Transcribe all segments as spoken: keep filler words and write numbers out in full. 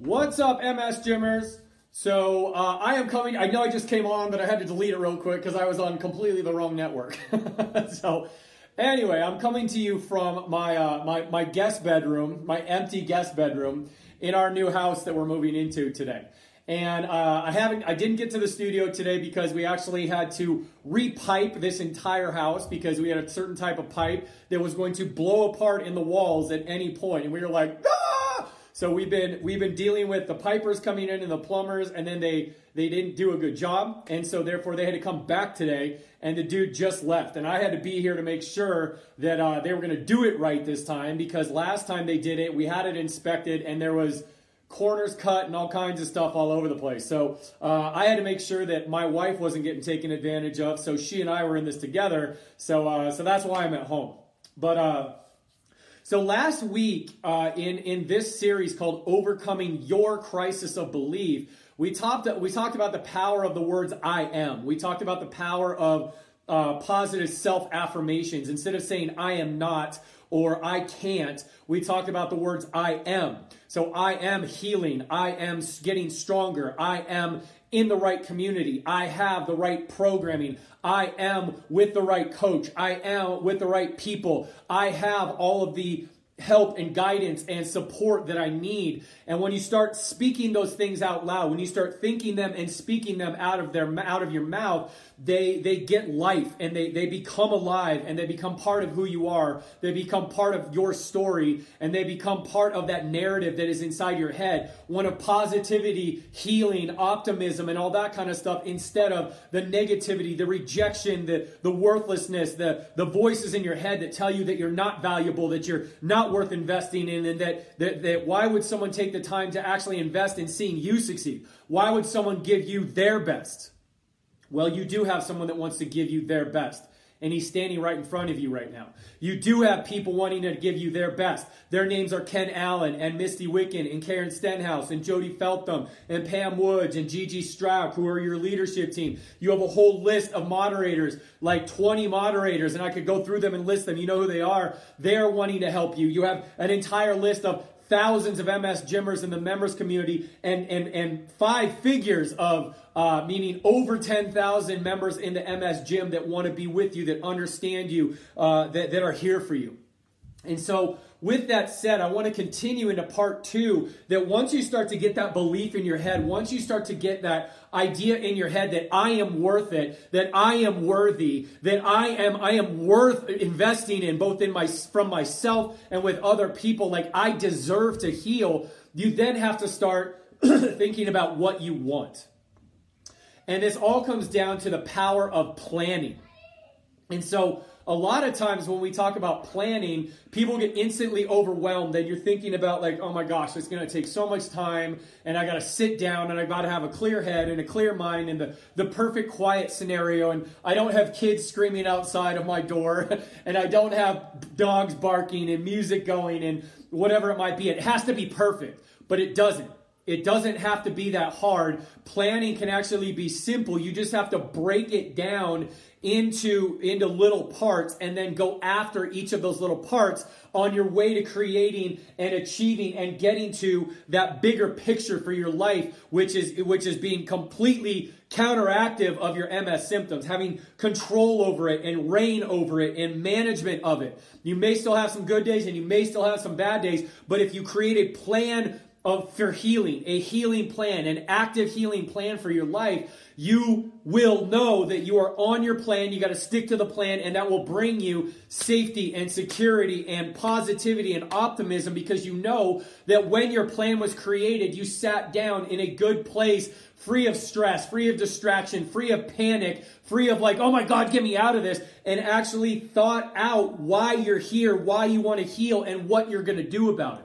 What's up, M S Gymmers? So uh, I am coming. I know I just came on, but I had to delete it real quick because I was on completely the wrong network. So anyway, I'm coming to you from my, uh, my, my guest bedroom, my empty guest bedroom in our new house that we're moving into today. And uh, I haven't, I didn't get to the studio today because we actually had to repipe this entire house because we had a certain type of pipe that was going to blow apart in the walls at any point. And we were like, ah! So we've been, we've been dealing with the pipers coming in and the plumbers, and then they, they didn't do a good job. And so therefore they had to come back today, and the dude just left. And I had to be here to make sure that uh, they were going to do it right this time, because last time they did it, we had it inspected and there was corners cut and all kinds of stuff all over the place. So uh, I had to make sure that my wife wasn't getting taken advantage of. So she and I were in this together. So uh, so that's why I'm at home. But uh, so last week uh, in in this series called Overcoming Your Crisis of Belief, we talked we talked about the power of the words "I am." We talked about the power of uh, positive self-affirmations. Instead of saying "I am not" or "I can't," we talked about the words "I am." So I am healing. I am getting stronger. I am in the right community. I have the right programming. I am with the right coach. I am with the right people. I have all of the help and guidance and support that I need. And when you start speaking those things out loud, when you start thinking them and speaking them out of their out of your mouth, they they get life, and they they become alive, and they become part of who you are. They become part of your story, and they become part of that narrative that is inside your head, one of positivity, healing, optimism, and all that kind of stuff, instead of the negativity, the rejection, the the worthlessness, the the voices in your head that tell you that you're not valuable, that you're not worth investing in, and that, that that why would someone take the time to actually invest in seeing you succeed? Why would someone give you their best? Well, you do have someone that wants to give you their best, and he's standing right in front of you right now. You do have people wanting to give you their best. Their names are Ken Allen and Misty Wicken and Karen Stenhouse and Jody Feltham and Pam Woods and Gigi Straub, who are your leadership team. You have a whole list of moderators, like twenty moderators, and I could go through them and list them. You know who they are. They're wanting to help you. You have an entire list of thousands of M S Gymmers in the members community, and, and, and five figures of, uh, meaning over ten thousand members in the M S Gym that want to be with you, that understand you, uh, that, that are here for you. And so with that said, I want to continue into part two, that once you start to get that belief in your head, once you start to get that idea in your head that I am worth it, that I am worthy, that I am I am worth investing in, both in my from myself and with other people, like I deserve to heal, you then have to start thinking about what you want. And this all comes down to the power of planning. And so a lot of times when we talk about planning, people get instantly overwhelmed, and you're thinking about like, oh my gosh, it's going to take so much time, and I got to sit down, and I got to have a clear head and a clear mind and the, the perfect quiet scenario, and I don't have kids screaming outside of my door, and I don't have dogs barking and music going and whatever it might be. It has to be perfect, but it doesn't. It doesn't have to be that hard. Planning can actually be simple. You just have to break it down into, into little parts, and then go after each of those little parts on your way to creating and achieving and getting to that bigger picture for your life, which is, which is being completely counteractive of your M S symptoms, having control over it and reign over it and management of it. You may still have some good days and you may still have some bad days, but if you create a plan Of, for healing, a healing plan, an active healing plan for your life, you will know that you are on your plan. You got to stick to the plan, and that will bring you safety and security and positivity and optimism, because you know that when your plan was created, you sat down in a good place, free of stress, free of distraction, free of panic, free of like, oh my God, get me out of this, and actually thought out why you're here, why you want to heal, and what you're going to do about it.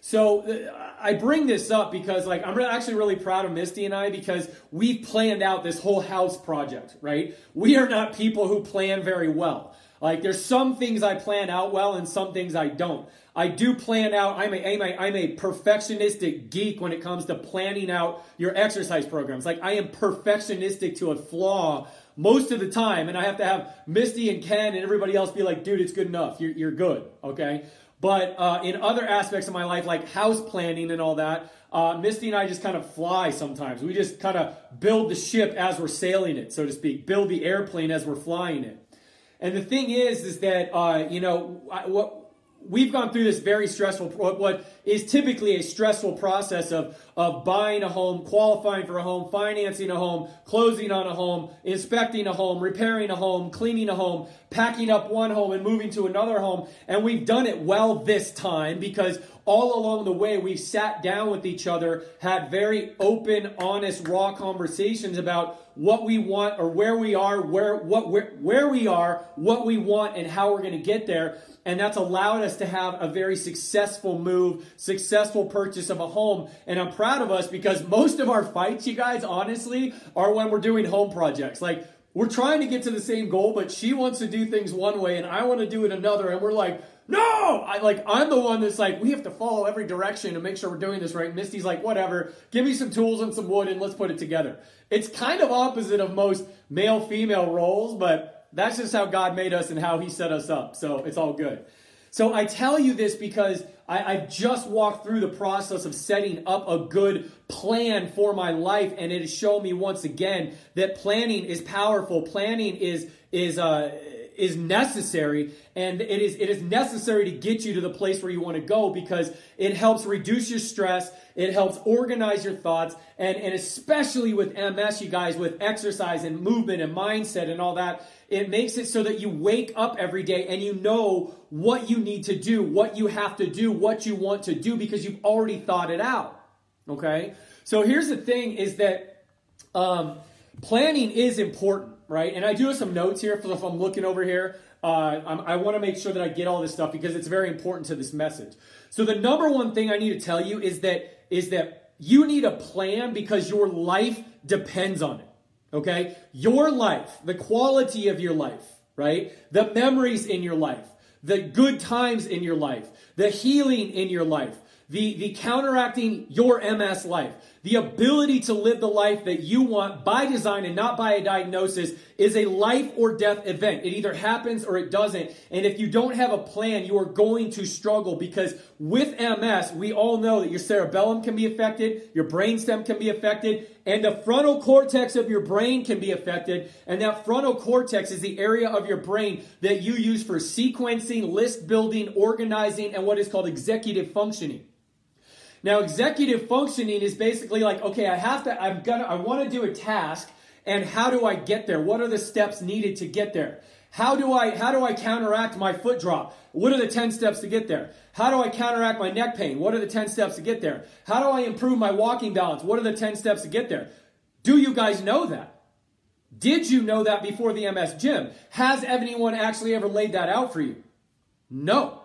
So I bring this up because like I'm actually really proud of Misty and I, because we planned out this whole house project, right? We are not people who plan very well. Like there's some things I plan out well and some things I don't. I do plan out, I'm a, I'm a, I'm a perfectionistic geek when it comes to planning out your exercise programs. Like I am perfectionistic to a flaw most of the time, and I have to have Misty and Ken and everybody else be like, dude, it's good enough. You're, you're good, okay? But uh, in other aspects of my life, like house planning and all that, uh, Misty and I just kind of fly sometimes. We just kind of build the ship as we're sailing it, so to speak, build the airplane as we're flying it. And the thing is, is that, uh, you know, what we've gone through this very stressful, what is typically a stressful process of, of buying a home, qualifying for a home, financing a home, closing on a home, inspecting a home, repairing a home, cleaning a home, packing up one home and moving to another home. And we've done it well this time because all along the way, we've sat down with each other, had very open, honest, raw conversations about what we want or where we are, where what where, where we are, what we want, and how we're going to get there. And that's allowed us to have a very successful move, successful purchase of a home. And I'm proud of us because most of our fights, you guys, honestly, are when we're doing home projects. Like, we're trying to get to the same goal, but she wants to do things one way and I want to do it another. And we're like, no, I like, I'm the one that's like, we have to follow every direction and make sure we're doing this right. Misty's like, whatever, give me some tools and some wood and let's put it together. It's kind of opposite of most male-female roles, but that's just how God made us and how he set us up. So it's all good. So I tell you this because I, I've just walked through the process of setting up a good plan for my life. And it has shown me once again that planning is powerful. Planning is, is, uh, is necessary, and it is it is necessary to get you to the place where you want to go because it helps reduce your stress, it helps organize your thoughts, and, and especially with M S, you guys, with exercise and movement and mindset and all that, it makes it so that you wake up every day and you know what you need to do, what you have to do, what you want to do because you've already thought it out, okay? So here's the thing is that um, planning is important. Right. And I do have some notes here for if I'm looking over here. Uh, I'm, I want to make sure that I get all this stuff because it's very important to this message. So the number one thing I need to tell you is that is that you need a plan because your life depends on it. OK, your life, the quality of your life. Right. The memories in your life, the good times in your life, the healing in your life. The, the counteracting your M S life, the ability to live the life that you want by design and not by a diagnosis is a life or death event. It either happens or it doesn't. And if you don't have a plan, you are going to struggle because with M S, we all know that your cerebellum can be affected, your brainstem can be affected, and the frontal cortex of your brain can be affected. And that frontal cortex is the area of your brain that you use for sequencing, list building, organizing, and what is called executive functioning. Now, executive functioning is basically like, okay, I have to, I'm gonna, I want to do a task, and how do I get there? What are the steps needed to get there? How do I, how do I counteract my foot drop? What are the ten steps to get there? How do I counteract my neck pain? What are the ten steps to get there? How do I improve my walking balance? What are the ten steps to get there? Do you guys know that? Did you know that before the M S Gym? Has anyone actually ever laid that out for you? No.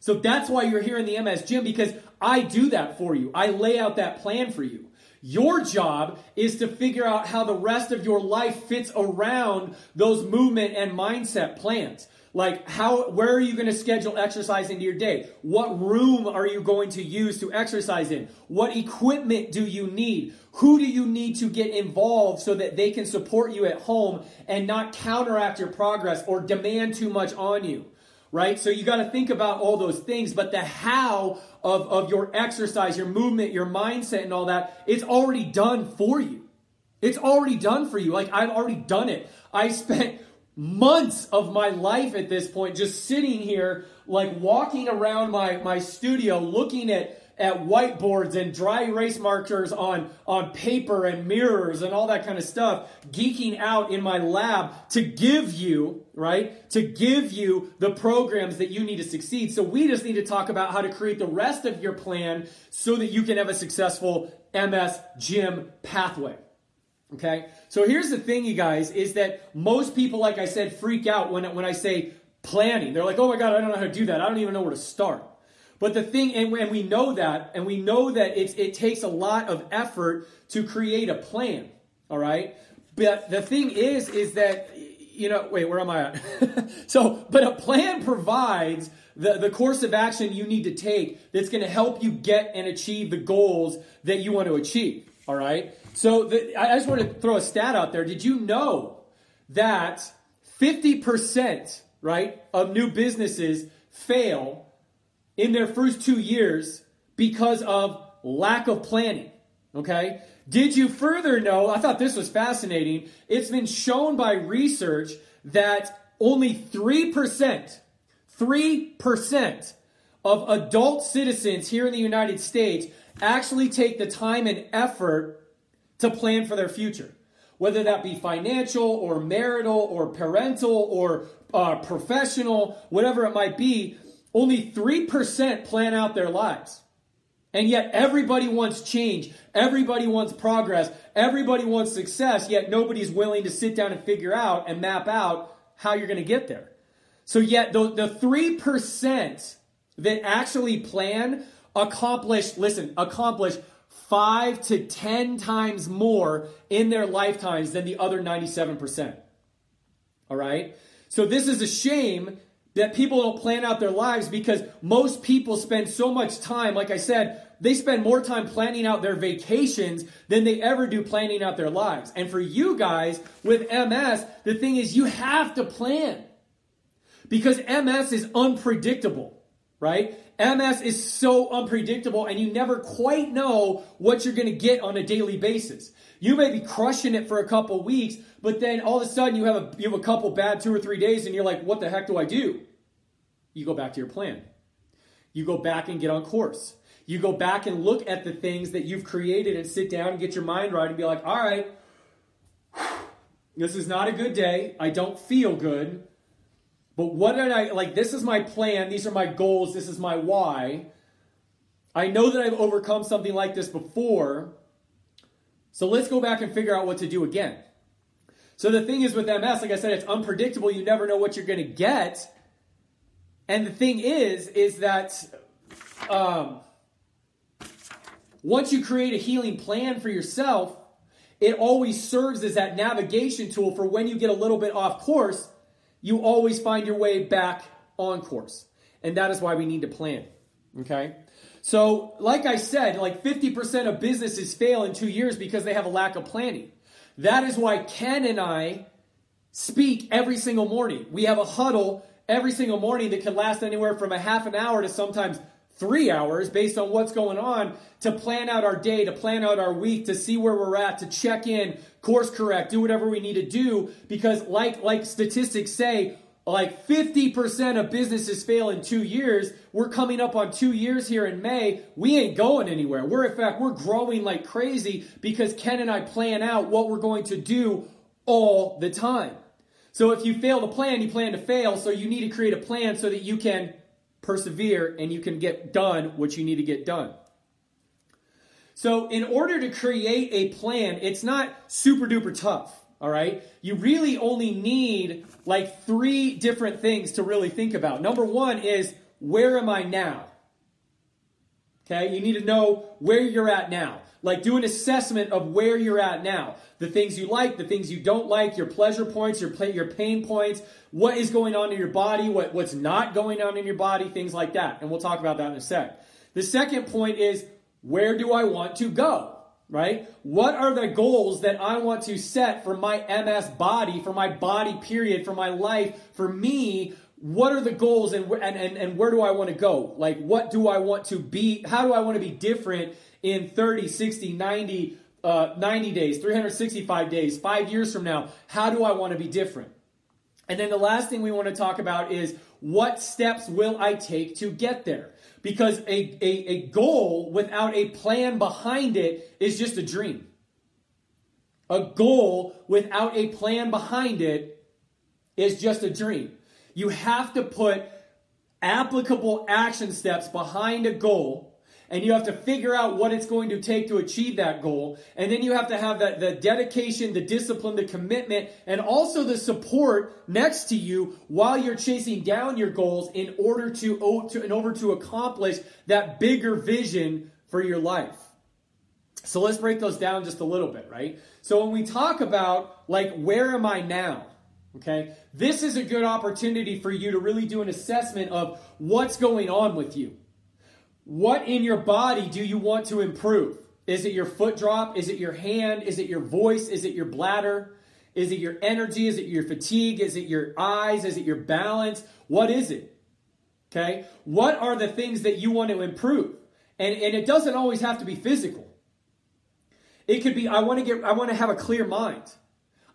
So that's why you're here in the M S Gym, because I do that for you. I lay out that plan for you. Your job is to figure out how the rest of your life fits around those movement and mindset plans. Like how, where are you going to schedule exercise into your day? What room are you going to use to exercise in? What equipment do you need? Who do you need to get involved so that they can support you at home and not counteract your progress or demand too much on you? Right? So you got to think about all those things, but the how of, of your exercise, your movement, your mindset and all that, it's already done for you. It's already done for you. Like I've already done it. I spent months of my life at this point just sitting here, like walking around my, my studio, looking at at whiteboards and dry erase markers on, on paper and mirrors and all that kind of stuff, geeking out in my lab to give you, right, to give you the programs that you need to succeed. So we just need to talk about how to create the rest of your plan so that you can have a successful M S Gym pathway. Okay? So here's the thing, you guys, is that most people, like I said, freak out when, when I say planning. They're like, oh my God, I don't know how to do that. I don't even know where to start. But the thing, and we know that, and we know that it's, it takes a lot of effort to create a plan, all right? But the thing is, is that, you know, wait, where am I at? So, but a plan provides the, the course of action you need to take that's going to help you get and achieve the goals that you want to achieve, all right? So the, I just want to throw a stat out there. Did you know that fifty percent, right, of new businesses fail in their first two years because of lack of planning, okay? Did you further know, I thought this was fascinating, it's been shown by research that only three percent, three percent of adult citizens here in the United States actually take the time and effort to plan for their future, whether that be financial or marital or parental or uh, professional, whatever it might be. Only three percent plan out their lives. And yet everybody wants change. Everybody wants progress. Everybody wants success, yet nobody's willing to sit down and figure out and map out how you're going to get there. So yet the, the three percent that actually plan accomplish, listen, accomplish five to ten times more in their lifetimes than the other ninety-seven percent. All right? So this is a shame that people don't plan out their lives, because most people spend so much time, like I said, they spend more time planning out their vacations than they ever do planning out their lives. And for you guys with M S, the thing is you have to plan, because M S is unpredictable, right? M S is so unpredictable, and you never quite know what you're going to get on a daily basis. You may be crushing it for a couple weeks, but then all of a sudden you have a, you have a couple bad two or three days and you're like, what the heck do I do? You go back to your plan. You go back and get on course. You go back and look at the things that you've created and sit down and get your mind right and be like, all right, this is not a good day. I don't feel good. But what did I, like, this is my plan. These are my goals. This is my why. I know that I've overcome something like this before. So let's go back and figure out what to do again. So the thing is with M S, like I said, it's unpredictable. You never know what you're going to get. And the thing is, is that um, once you create a healing plan for yourself, it always serves as that navigation tool for when you get a little bit off course. You always find your way back on course. And that is why we need to plan, okay? So like I said, like fifty percent of businesses fail in two years because they have a lack of planning. That is why Ken and I speak every single morning. We have a huddle every single morning that can last anywhere from a half an hour to sometimes three hours based on what's going on, to plan out our day, to plan out our week, to see where we're at, to check in, course correct, do whatever we need to do. Because like, like statistics say, like fifty percent of businesses fail in two years. We're coming up on two years here in May. We ain't going anywhere. We're, in fact, we're growing like crazy because Ken and I plan out what we're going to do all the time. So if you fail to plan, you plan to fail. So you need to create a plan so that you can persevere and you can get done what you need to get done. So in order to create a plan, it's not super duper tough, all right? You really only need like three different things to really think about. Number one is, where am I now? Okay, you need to know where you're at now. Like do an assessment of where you're at now. The things you like, the things you don't like, your pleasure points, your play, your pain points, what is going on in your body, what, what's not going on in your body, things like that. And we'll talk about that in a sec. The second point is, where do I want to go, right? What are the goals that I want to set for my M S body, for my body period, for my life, for me? What are the goals and, and, and, and where do I want to go? Like what do I want to be? How do I want to be different in thirty, sixty, ninety, uh, ninety days, three hundred sixty-five days, five years from now? How do I want to be different? And then the last thing we want to talk about is, what steps will I take to get there? Because a, a, a goal without a plan behind it is just a dream. A goal without a plan behind it is just a dream. You have to put applicable action steps behind a goal, and you have to figure out what it's going to take to achieve that goal. And then you have to have the, the dedication, the discipline, the commitment, and also the support next to you while you're chasing down your goals in order to, to, in order to accomplish that bigger vision for your life. So let's break those down just a little bit, right? So when we talk about like, where am I now? Okay, this is a good opportunity for you to really do an assessment of what's going on with you. What in your body do you want to improve? Is it your foot drop? Is it your hand? Is it your voice? Is it your bladder? Is it your energy? Is it your fatigue? Is it your eyes? Is it your balance? What is it? Okay? What are the things that you want to improve? And, and it doesn't always have to be physical. It could be, I want to get, I want to have a clear mind.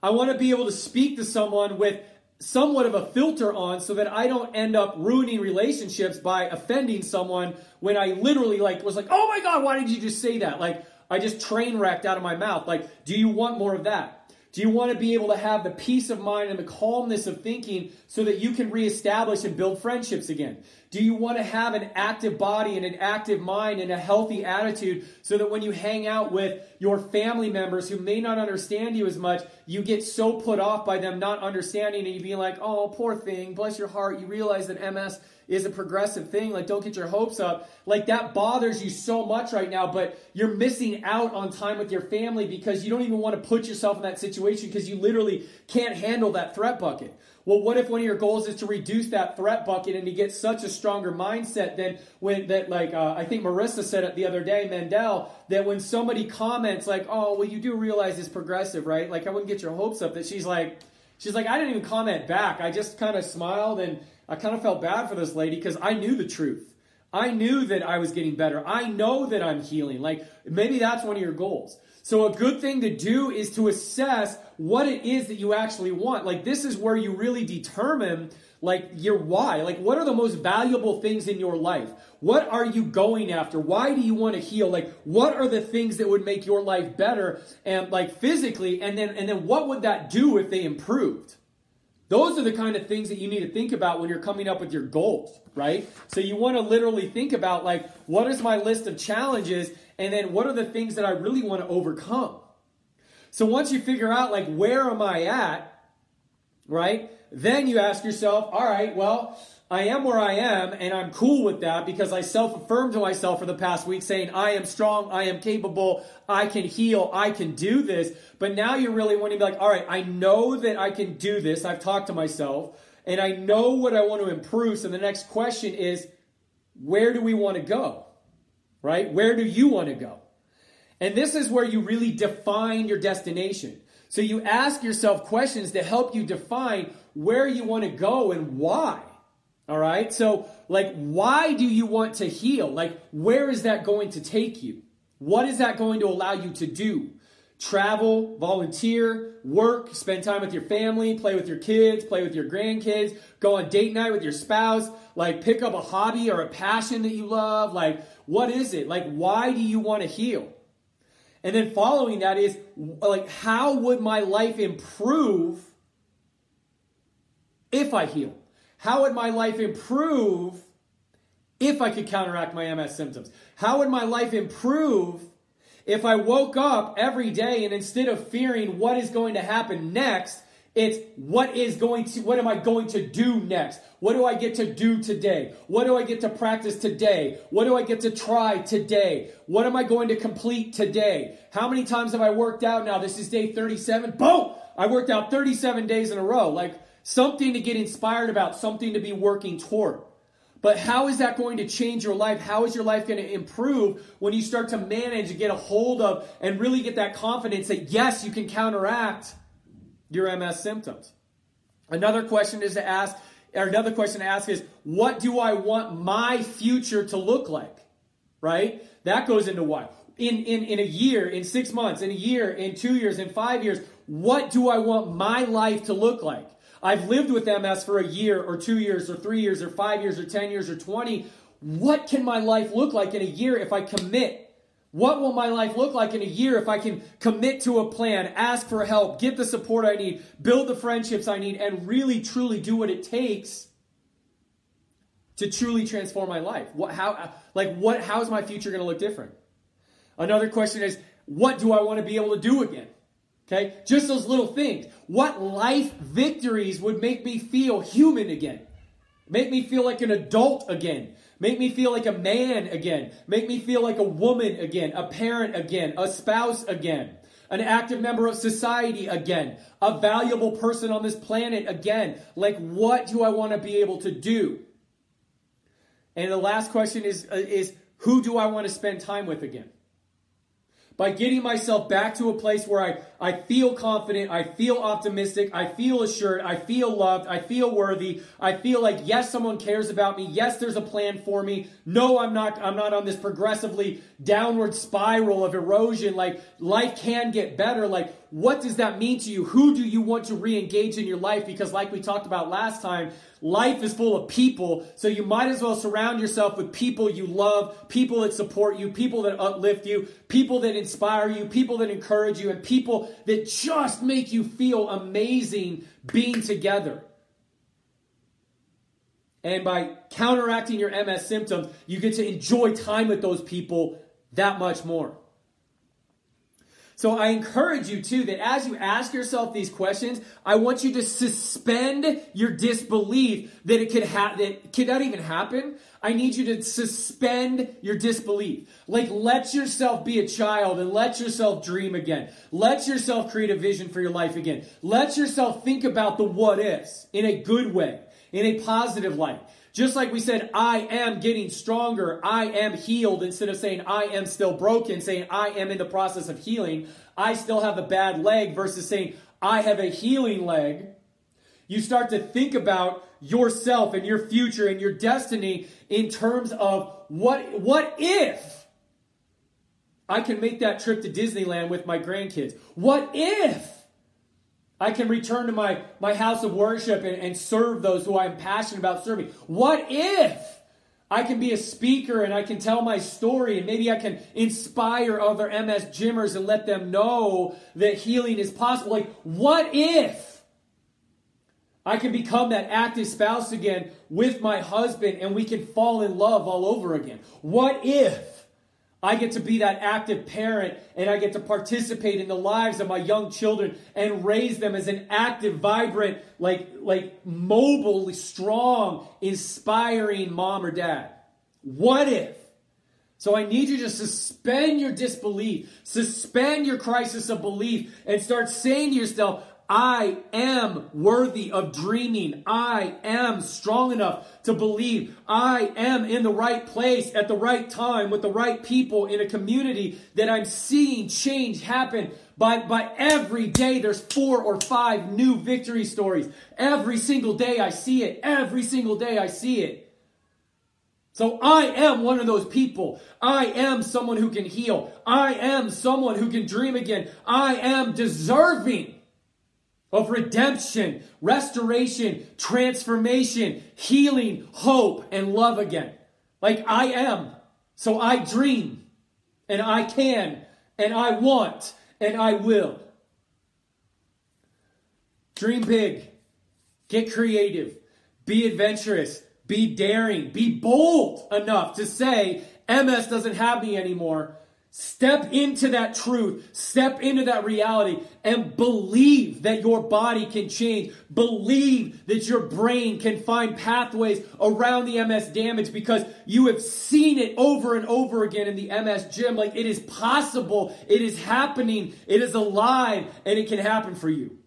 I want to be able to speak to someone with somewhat of a filter on so that I don't end up ruining relationships by offending someone when I literally like was like, oh my God, why did you just say that? Like, I just train wrecked out of my mouth. Like, do you want more of that? Do you want to be able to have the peace of mind and the calmness of thinking so that you can reestablish and build friendships again? Do you want to have an active body and an active mind and a healthy attitude so that when you hang out with your family members who may not understand you as much, you get so put off by them not understanding and you being like, oh, poor thing, bless your heart, you realize that M S is a progressive thing, like don't get your hopes up. Like that bothers you so much right now, but you're missing out on time with your family because you don't even want to put yourself in that situation because you literally can't handle that threat bucket. Well, what if one of your goals is to reduce that threat bucket and to get such a stronger mindset than when that, like, uh, I think Marissa said it the other day, Mandel, that when somebody comments like, oh, well, you do realize it's progressive, right? Like I wouldn't get your hopes up, that she's like, she's like, I didn't even comment back. I just kind of smiled and I kind of felt bad for this lady because I knew the truth. I knew that I was getting better. I know that I'm healing. Like maybe that's one of your goals. So a good thing to do is to assess what it is that you actually want. Like this is where you really determine like your why. Like what are the most valuable things in your life? What are you going after? Why do you want to heal? Like what are the things that would make your life better and like physically? And then, and then what would that do if they improved? Those are the kind of things that you need to think about when you're coming up with your goals, right? So you want to literally think about like, what is my list of challenges? And then what are the things that I really want to overcome? So once you figure out like, where am I at, right? Then you ask yourself, all right, well, I am where I am and I'm cool with that because I self-affirmed to myself for the past week saying, I am strong, I am capable, I can heal, I can do this. But now you're really wanting to be like, all right, I know that I can do this. I've talked to myself and I know what I want to improve. So the next question is, where do we want to go, right? Where do you want to go? And this is where you really define your destination. So you ask yourself questions to help you define where you want to go and why. All right. So like, why do you want to heal? Like, where is that going to take you? What is that going to allow you to do? Travel, volunteer, work, spend time with your family, play with your kids, play with your grandkids, go on date night with your spouse, like pick up a hobby or a passion that you love. Like, what is it? Like, why do you want to heal? And then following that is like, how would my life improve if I heal? How would my life improve if I could counteract my M S symptoms? How would my life improve if I woke up every day and instead of fearing what is going to happen next, it's what is going to, what am I going to do next? What do I get to do today? What do I get to practice today? What do I get to try today? What am I going to complete today? How many times have I worked out now? This is day thirty-seven. Boom! I worked out thirty-seven days in a row. Like, something to get inspired about, something to be working toward. But how is that going to change your life? How is your life going to improve when you start to manage and get a hold of and really get that confidence that, yes, you can counteract your M S symptoms? Another question is to ask, or another question to ask is, what do I want my future to look like? Right? That goes into why. In, in, in a year, in six months, in a year, in two years, in five years, what do I want my life to look like? I've lived with M S for a year or two years or three years or five years or ten years or twenty. What can my life look like in a year if I commit? What will my life look like in a year if I can commit to a plan, ask for help, get the support I need, build the friendships I need, and really, truly do what it takes to truly transform my life? What, how, like what, how is my future going to look different? Another question is, what do I want to be able to do again? Okay, just those little things. What life victories would make me feel human again? Make me feel like an adult again. Make me feel like a man again. Make me feel like a woman again, a parent again, a spouse again, an active member of society again, a valuable person on this planet again. Like, what do I want to be able to do? And the last question is, is who do I want to spend time with again? by getting myself back to a place where I, I feel confident, I feel optimistic, I feel assured, I feel loved, I feel worthy, I feel like, yes, someone cares about me, yes, there's a plan for me, no, I'm not, I'm not on this progressively downward spiral of erosion, like, life can get better, like, what does that mean to you? Who do you want to re-engage in your life? Because like we talked about last time, life is full of people, so you might as well surround yourself with people you love, people that support you, people that uplift you, people that inspire you, people that encourage you, and people that just make you feel amazing being together. And by counteracting your M S symptoms, you get to enjoy time with those people that much more. So I encourage you, too, that as you ask yourself these questions, I want you to suspend your disbelief that it could ha- that it could not even happen. I need you to suspend your disbelief. Like, let yourself be a child and let yourself dream again. Let yourself create a vision for your life again. Let yourself think about the what ifs in a good way, in a positive light. Just like we said, I am getting stronger, I am healed, instead of saying I am still broken, saying I am in the process of healing, I still have a bad leg versus saying I have a healing leg. You start to think about yourself and your future and your destiny in terms of what, what if I can make that trip to Disneyland with my grandkids? What if I can return to my, my house of worship and, and serve those who I'm passionate about serving? What if I can be a speaker and I can tell my story and maybe I can inspire other M S gymmers and let them know that healing is possible? Like, what if I can become that active spouse again with my husband and we can fall in love all over again? What if I get to be that active parent and I get to participate in the lives of my young children and raise them as an active, vibrant, like, like mobile, strong, inspiring mom or dad? What if? So I need you to suspend your disbelief, suspend your crisis of belief, and start saying to yourself, I am worthy of dreaming. I am strong enough to believe. I am in the right place at the right time with the right people in a community that I'm seeing change happen. By, by every day, there's four or five new victory stories. Every single day I see it. Every single day I see it. So I am one of those people. I am someone who can heal. I am someone who can dream again. I am deserving of redemption, restoration, transformation, healing, hope, and love again. Like, I am, so I dream, and I can, and I want, and I will. Dream big, get creative, be adventurous, be daring, be bold enough to say, M S doesn't have me anymore. Step into that truth. Step into that reality and believe that your body can change. Believe that your brain can find pathways around the M S damage because you have seen it over and over again in the M S gym. Like, it is possible. It is happening. It is alive, and it can happen for you.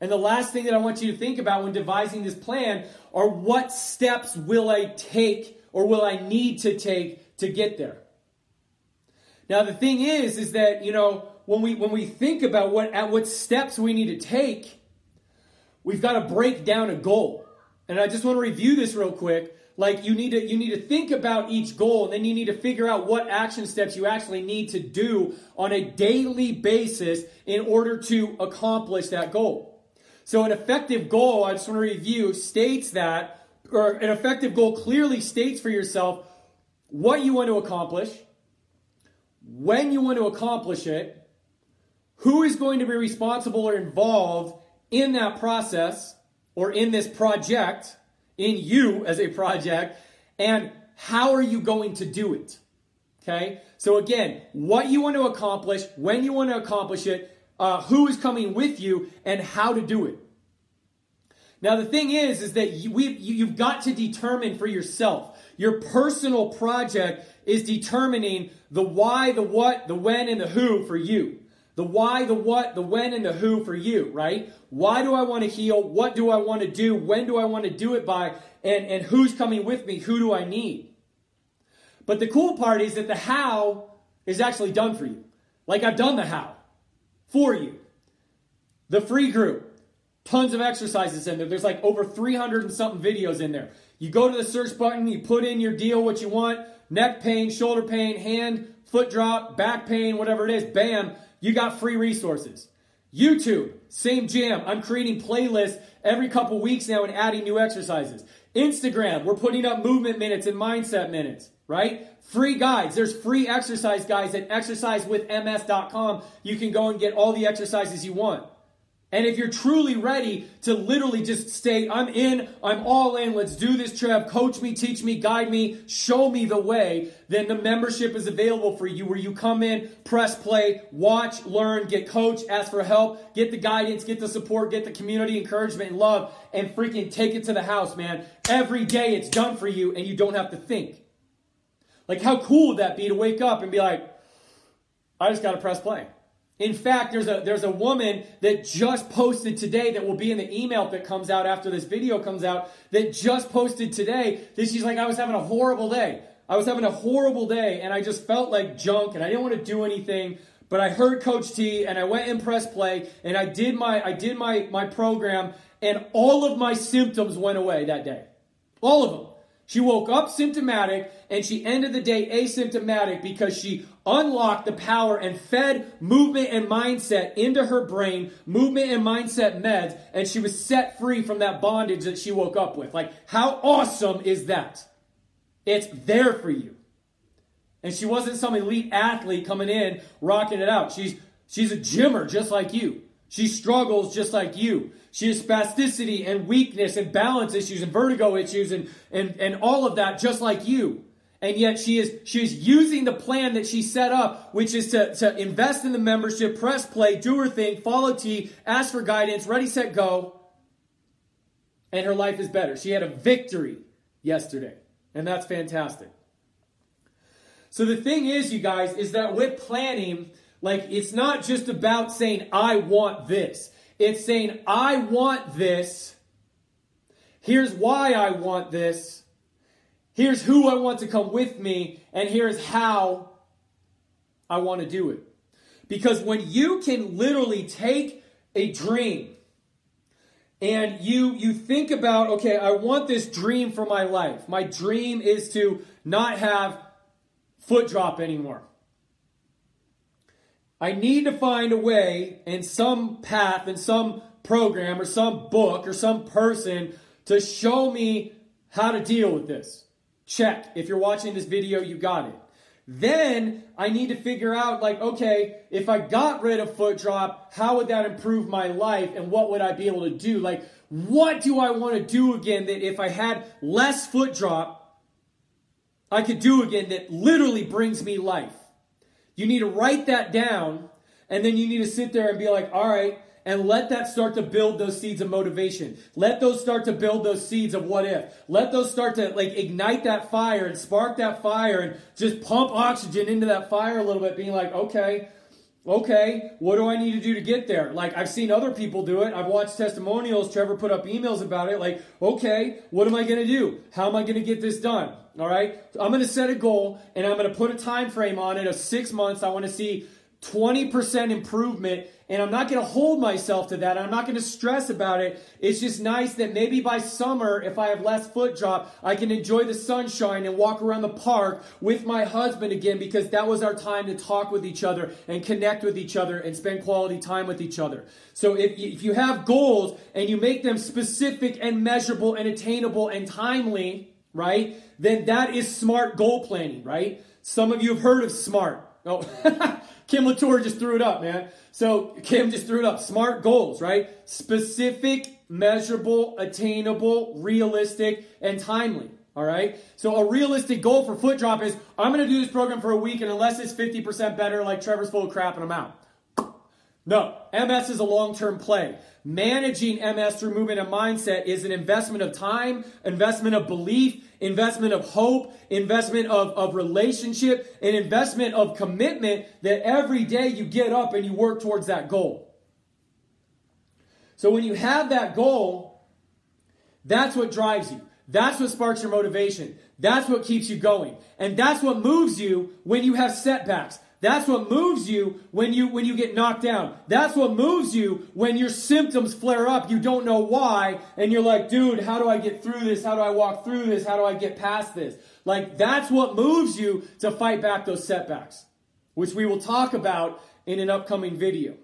And the last thing that I want you to think about when devising this plan are what steps will I take or will I need to take to get there. Now the thing is, is that, you know, when we when we think about what at what steps we need to take, we've got to break down a goal. And I just want to review this real quick. Like, you need to you need to think about each goal, and then you need to figure out what action steps you actually need to do on a daily basis in order to accomplish that goal. So an effective goal, I just want to review, states that, or an effective goal clearly states for yourself what you want to accomplish, when you want to accomplish it, who is going to be responsible or involved in that process or in this project, in you as a project, and how are you going to do it? Okay? So again, what you want to accomplish, when you want to accomplish it, uh, who is coming with you, and how to do it. Now the thing is, is that you, we've, you, you've got to determine for yourself. Your personal project is determining the why, the what, the when, and the who for you. The why, the what, the when, and the who for you, right? Why do I want to heal? What do I want to do? When do I want to do it by? And, and who's coming with me? Who do I need? But the cool part is that the how is actually done for you. Like I've done the how for you. The free group, tons of exercises in there. There's like over three hundred and something videos in there. You go to the search button, you put in your deal, what you want, neck pain, shoulder pain, hand, foot drop, back pain, whatever it is, bam, you got free resources. YouTube, same jam. I'm creating playlists every couple weeks now and adding new exercises. Instagram, we're putting up movement minutes and mindset minutes, right? Free guides. There's free exercise guides at exercise with M S dot com. You can go and get all the exercises you want. And if you're truly ready to literally just stay, I'm in, I'm all in, let's do this, Trev, coach me, teach me, guide me, show me the way, then the membership is available for you where you come in, press play, watch, learn, get coached, ask for help, get the guidance, get the support, get the community, encouragement, and love, and freaking take it to the house, man. Every day it's done for you and you don't have to think. Like how cool would that be to wake up and be like, I just got to press play. In fact, there's a there's a woman that just posted today that will be in the email that comes out after this video comes out that just posted today that she's like, I was having a horrible day. I was having a horrible day and I just felt like junk and I didn't want to do anything, but I heard Coach T and I went and press play and I did my I did my my program and all of my symptoms went away that day. All of them. She woke up symptomatic and she ended the day asymptomatic because she unlocked the power and fed movement and mindset into her brain, movement and mindset meds, and she was set free from that bondage that she woke up with. Like, how awesome is that? It's there for you. And she wasn't some elite athlete coming in, rocking it out. She's, she's a gymmer just like you. She struggles just like you. She has spasticity and weakness and balance issues and vertigo issues and, and, and all of that just like you. And yet she is she's using the plan that she set up, which is to, to invest in the membership, press play, do her thing, follow T, ask for guidance, ready, set, go. And her life is better. She had a victory yesterday. And that's fantastic. So the thing is, you guys, is that with planning, like, it's not just about saying, I want this. It's saying, I want this. Here's why I want this. Here's who I want to come with me. And here's how I want to do it. Because when you can literally take a dream and you, you think about, okay, I want this dream for my life. My dream is to not have foot drop anymore. I need to find a way and some path and some program or some book or some person to show me how to deal with this. Check. If you're watching this video, you got it. Then I need to figure out, like, okay, if I got rid of foot drop, how would that improve my life and what would I be able to do? Like, what do I want to do again that if I had less foot drop, I could do again that literally brings me life? You need to write that down, and then you need to sit there and be like, all right, and let that start to build those seeds of motivation. Let those start to build those seeds of what if. Let those start to, like, ignite that fire and spark that fire and just pump oxygen into that fire a little bit, being like, okay, okay, what do I need to do to get there? Like, I've seen other people do it. I've watched testimonials. Trevor put up emails about it. Like, okay, what am I going to do? How am I going to get this done? All right, I'm going to set a goal and I'm going to put a time frame on it of six months. I want to see twenty percent improvement and I'm not going to hold myself to that. I'm not going to stress about it. It's just nice that maybe by summer, if I have less foot drop, I can enjoy the sunshine and walk around the park with my husband again because that was our time to talk with each other and connect with each other and spend quality time with each other. So if, if you have goals and you make them specific and measurable and attainable and timely, right? Then that is SMART goal planning, right? Some of you have heard of SMART. Oh, Kim Latour just threw it up, man. So Kim just threw it up. SMART goals, right? Specific, measurable, attainable, realistic, and timely, all right? So a realistic goal for foot drop is, I'm going to do this program for a week, and unless it's fifty percent better, like Trevor's full of crap and I'm out. No, M S is a long-term play. Managing M S through movement and mindset is an investment of time, investment of belief, investment of hope, investment of, of relationship, an investment of commitment that every day you get up and you work towards that goal. So when you have that goal, that's what drives you. That's what sparks your motivation. That's what keeps you going. And that's what moves you when you have setbacks. That's what moves you when you when you get knocked down. That's what moves you when your symptoms flare up. You don't know why, and you're like, dude, how do I get through this? How do I walk through this? How do I get past this? Like, that's what moves you to fight back those setbacks, which we will talk about in an upcoming video.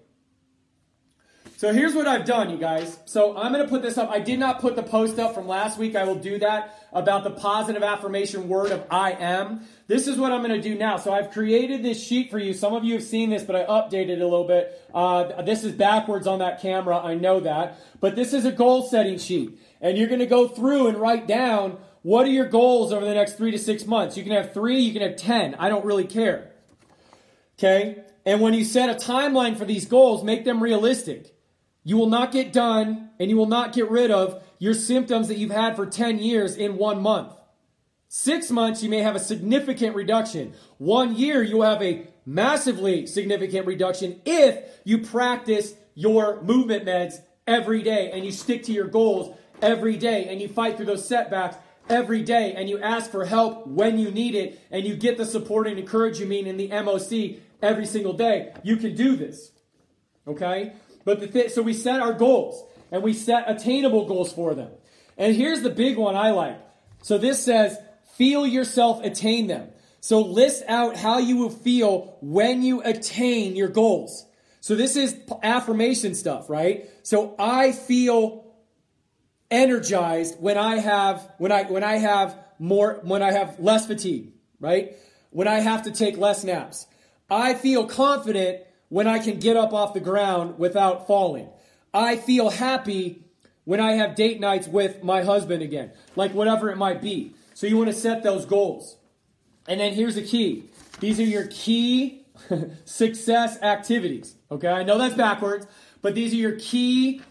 So here's what I've done, you guys. So I'm going to put this up. I did not put the post up from last week. I will do that about the positive affirmation word of I am. This is what I'm going to do now. So I've created this sheet for you. Some of you have seen this, but I updated it a little bit. Uh, this is backwards on that camera. I know that. But this is a goal setting sheet. And you're going to go through and write down what are your goals over the next three to six months. You can have three. You can have ten. I don't really care. Okay? And when you set a timeline for these goals, make them realistic. You will not get done and you will not get rid of your symptoms that you've had for ten years in one month. Six months, you may have a significant reduction. One year, you'll have a massively significant reduction if you practice your movement meds every day and you stick to your goals every day and you fight through those setbacks every day and you ask for help when you need it and you get the support and encouragement you mean in the M O C every single day. You can do this, okay? But the th- so we set our goals, and we set attainable goals for them. And here's the big one I like. So this says, feel yourself attain them. So list out how you will feel when you attain your goals. So this is affirmation stuff, right? So I feel energized when I have when I when I have more when I have less fatigue, right? When I have to take less naps. I feel confident when I can get up off the ground without falling. I feel happy when I have date nights with my husband again. Like whatever it might be. So you want to set those goals. And then here's the key. These are your key success activities. Okay, I know that's backwards. But these are your key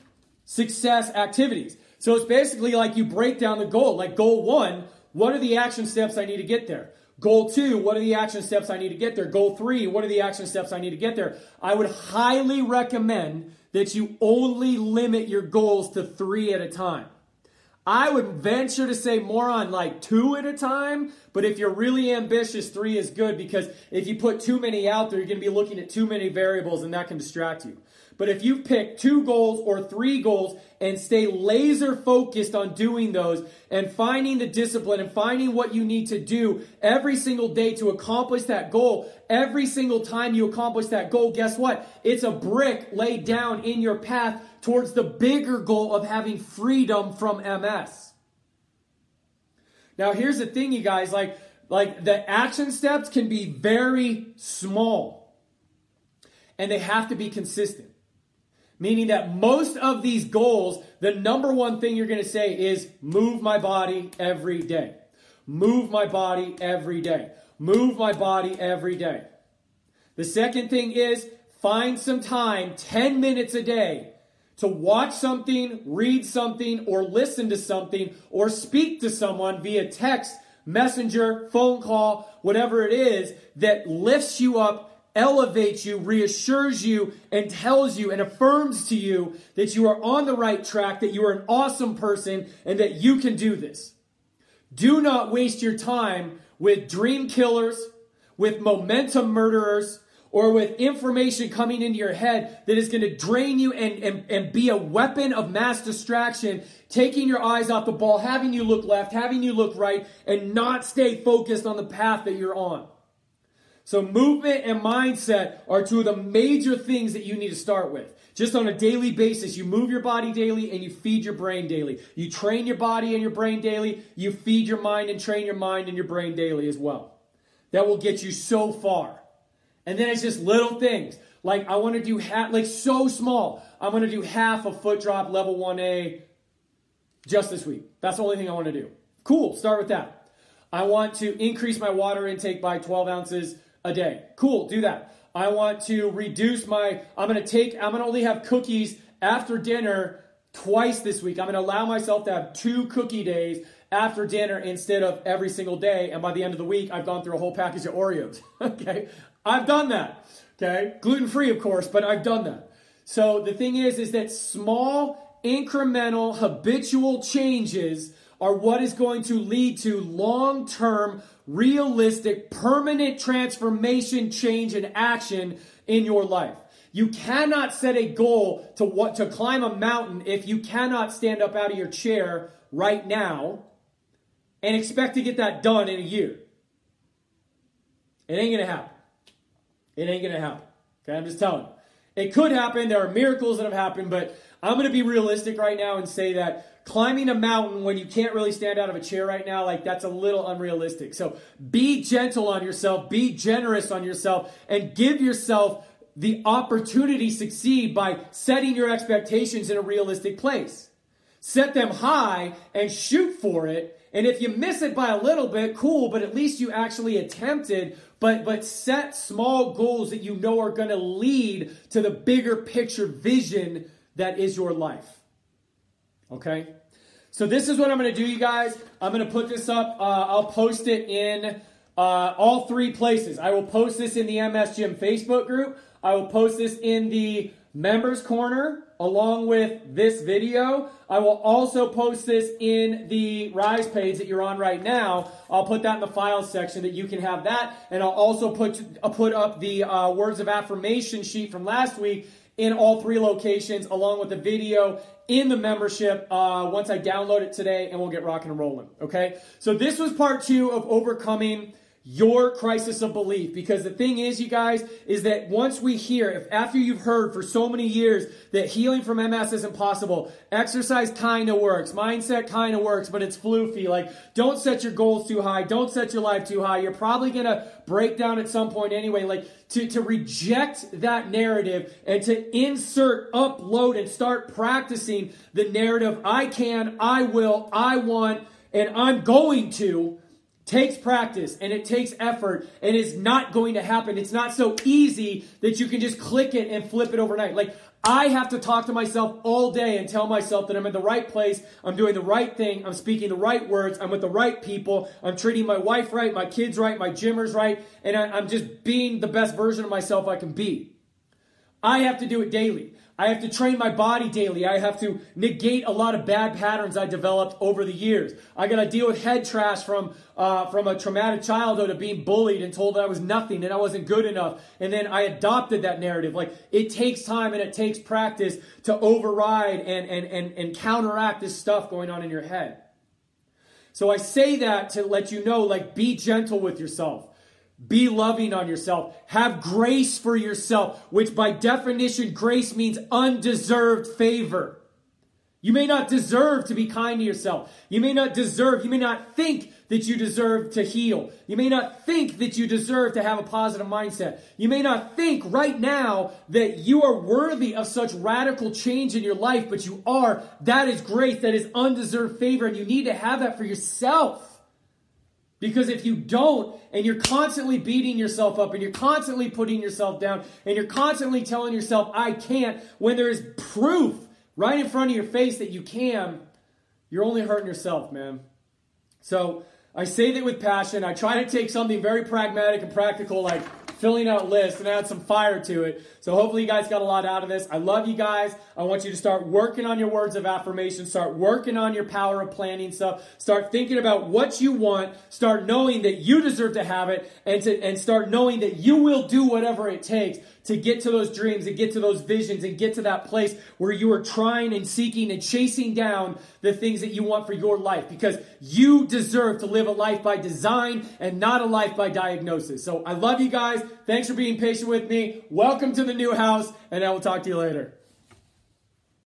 success activities. So it's basically like you break down the goal. Like goal one, what are the action steps I need to get there? Goal two, what are the action steps I need to get there? Goal three, what are the action steps I need to get there? I would highly recommend that you only limit your goals to three at a time. I would venture to say more on like two at a time, but if you're really ambitious, three is good because if you put too many out there, you're going to be looking at too many variables and that can distract you. But if you pick two goals or three goals and stay laser focused on doing those and finding the discipline and finding what you need to do every single day to accomplish that goal, every single time you accomplish that goal, guess what? It's a brick laid down in your path towards the bigger goal of having freedom from M S. Now, here's the thing, you guys, like, like the action steps can be very small and they have to be consistent. Meaning that most of these goals, the number one thing you're going to say is move my body every day. Move my body every day. Move my body every day. The second thing is find some time, ten minutes a day, to watch something, read something, or listen to something, or speak to someone via text, messenger, phone call, whatever it is that lifts you up, elevates you, reassures you, and tells you and affirms to you that you are on the right track, that you are an awesome person, and that you can do this. Do not waste your time with dream killers, with momentum murderers, or with information coming into your head that is going to drain you and, and, and be a weapon of mass distraction, taking your eyes off the ball, having you look left, having you look right, and not stay focused on the path that you're on. So movement and mindset are two of the major things that you need to start with. Just on a daily basis, you move your body daily and you feed your brain daily. You train your body and your brain daily. You feed your mind and train your mind and your brain daily as well. That will get you so far. And then it's just little things. Like I want to do ha- like so small. I'm going to do half a foot drop level one A just this week. That's the only thing I want to do. Cool. Start with that. I want to increase my water intake by twelve ounces a day. Cool, do that. I want to reduce my, I'm going to take, I'm going to only have cookies after dinner twice this week. I'm going to allow myself to have two cookie days after dinner instead of every single day. And by the end of the week, I've gone through a whole package of Oreos. Okay. I've done that. Okay. Gluten-free, of course, but I've done that. So the thing is, is that small, incremental, habitual changes are what is going to lead to long-term, realistic, permanent transformation, change, and action in your life. You cannot set a goal to what to climb a mountain if you cannot stand up out of your chair right now and expect to get that done in a year. It ain't going to happen. It ain't going to happen. Okay, I'm just telling you. It could happen. There are miracles that have happened, but I'm going to be realistic right now and say that climbing a mountain when you can't really stand out of a chair right now, like that's a little unrealistic. So be gentle on yourself, be generous on yourself, and give yourself the opportunity to succeed by setting your expectations in a realistic place. Set them high and shoot for it. And if you miss it by a little bit, cool, but at least you actually attempted. But, but set small goals that you know are going to lead to the bigger picture vision that is your life. Okay? So this is what I'm going to do, you guys. I'm going to put this up. Uh, I'll post it in uh, all three places. I will post this in the M S Gym Facebook group. I will post this in the Members Corner along with this video. I will also post this in the Rise page that you're on right now. I'll put that in the files section that you can have that. And I'll also put, I'll put up the uh, words of affirmation sheet from last week in all three locations along with the video in the membership uh, once I download it today, and we'll get rocking and rolling, okay? So this was part two of overcoming your crisis of belief, because the thing is, you guys, is that once we hear, if after you've heard for so many years that healing from M S isn't possible, exercise kind of works, mindset kind of works, but it's floofy, like don't set your goals too high, don't set your life too high, you're probably going to break down at some point anyway, like to, to reject that narrative and to insert, upload, and start practicing the narrative, I can, I will, I want, and I'm going to, takes practice and it takes effort and it's not going to happen. It's not so easy that you can just click it and flip it overnight. Like I have to talk to myself all day and tell myself that I'm in the right place. I'm doing the right thing. I'm speaking the right words. I'm with the right people. I'm treating my wife right, my kids right, my gymmers right. And I, I'm just being the best version of myself I can be. I have to do it daily. I have to train my body daily. I have to negate a lot of bad patterns I developed over the years. I got to deal with head trash from uh, from a traumatic childhood of being bullied and told that I was nothing and I wasn't good enough. And then I adopted that narrative. Like it takes time and it takes practice to override and and and, and counteract this stuff going on in your head. So I say that to let you know, like, be gentle with yourself. Be loving on yourself. Have grace for yourself, which by definition, grace means undeserved favor. You may not deserve to be kind to yourself. You may not deserve, you may not think that you deserve to heal. You may not think that you deserve to have a positive mindset. You may not think right now that you are worthy of such radical change in your life, but you are. That is grace. That is undeserved favor, and you need to have that for yourself. Because if you don't, and you're constantly beating yourself up, and you're constantly putting yourself down, and you're constantly telling yourself, I can't, when there is proof right in front of your face that you can, you're only hurting yourself, man. So I say that with passion. I try to take something very pragmatic and practical, like filling out lists, and add some fire to it. So hopefully you guys got a lot out of this. I love you guys. I want you to start working on your words of affirmation. Start working on your power of planning stuff. Start thinking about what you want. Start knowing that you deserve to have it, and to, and start knowing that you will do whatever it takes to get to those dreams and get to those visions and get to that place where you are trying and seeking and chasing down the things that you want for your life, because you deserve to live a life by design and not a life by diagnosis. So I love you guys. Thanks for being patient with me. Welcome to the new house, and I will talk to you later.